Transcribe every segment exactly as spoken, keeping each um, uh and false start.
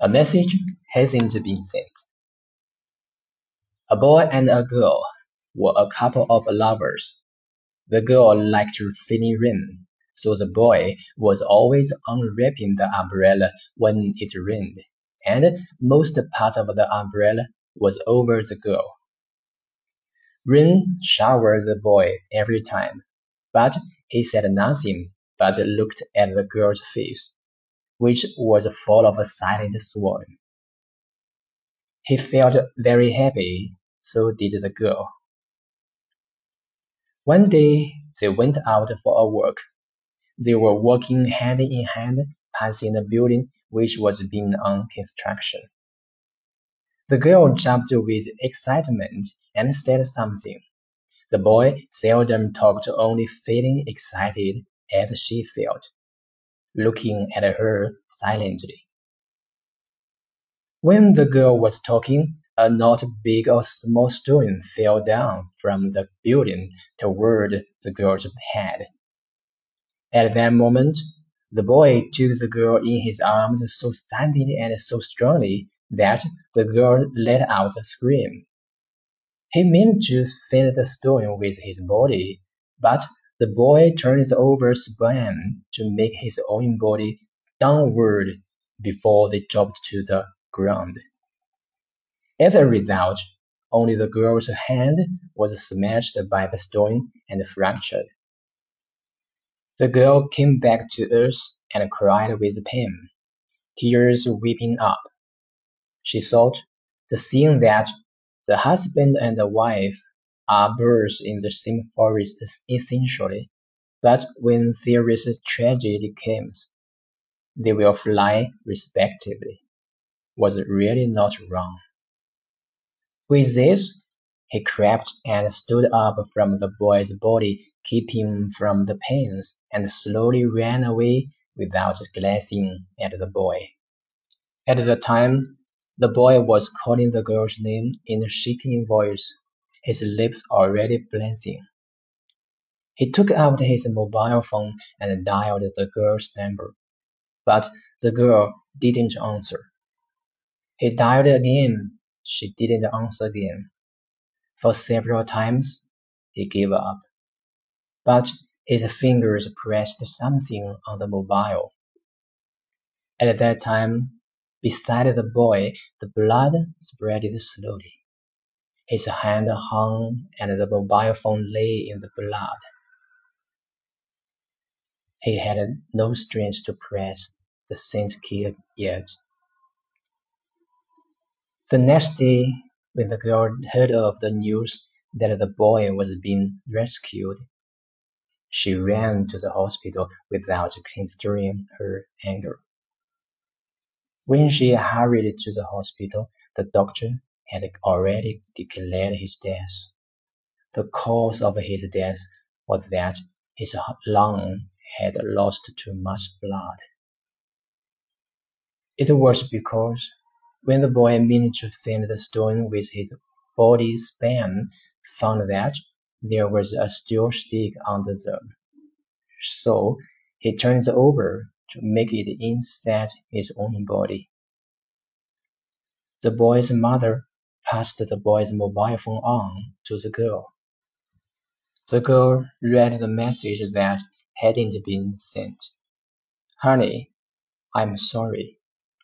A message hasn't been sent. A boy and a girl were a couple of lovers. The girl liked feeling rain, so the boy was always unwrapping the umbrella when it rained, and most part of the umbrella was over the girl. Rain showered the boy every time, but he said nothing but looked at the girl's face, which was full of a silent swan. He felt very happy, so did the girl. One day, they went out for a walk. They were walking hand in hand, passing a building which was being under construction. The girl jumped with excitement and said something. The boy seldom talked, only feeling excited as she felt, looking at her silently. When the girl was talking, a not big or small stone fell down from the building toward the girl's head. At that moment, the boy took the girl in his arms so suddenly and so strongly that the girl let out a scream. He meant to send the stone with his body, but the boy turned over span to make his own body downward before they dropped to the ground. As a result, only the girl's hand was smashed by the stone and fractured. The girl came back to earth and cried with pain, tears weeping up. She thought, the scene that the husband and the wife are birds in the same forest essentially, but when serious tragedy comes, they will fly respectively, was really not wrong. With this, he crept and stood up from the boy's body, keeping from the pains, and slowly ran away without glancing at the boy. At the time, the boy was calling the girl's name in a shaking voice, his lips already blancing. He took out his mobile phone and dialed the girl's number, but the girl didn't answer. He dialed again. She didn't answer again. For several times, he gave up, but his fingers pressed something on the mobile. At that time, beside the boy, the blood spread slowly. His hand hung and the mobile phone lay in the blood. He had no strength to press the sent key yet. The next day, when the girl heard of the news that the boy was being rescued, she ran to the hospital without considering her anger. When she hurried to the hospital, the doctor had already declared his death. The cause of his death was that his lung had lost too much blood. It was because when the boy meant to send the stone with his body span, found that there was a steel stick under them. So he turned over to make it inside his own body. The boy's mother passed the boy's mobile phone on to the girl. The girl read the message that hadn't been sent. Honey, I'm sorry.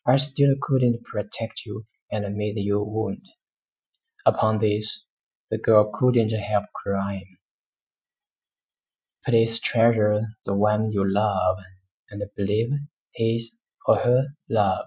I still couldn't protect you and made you wound. Upon this, the girl couldn't help crying. Please treasure the one you love and believe his or her love.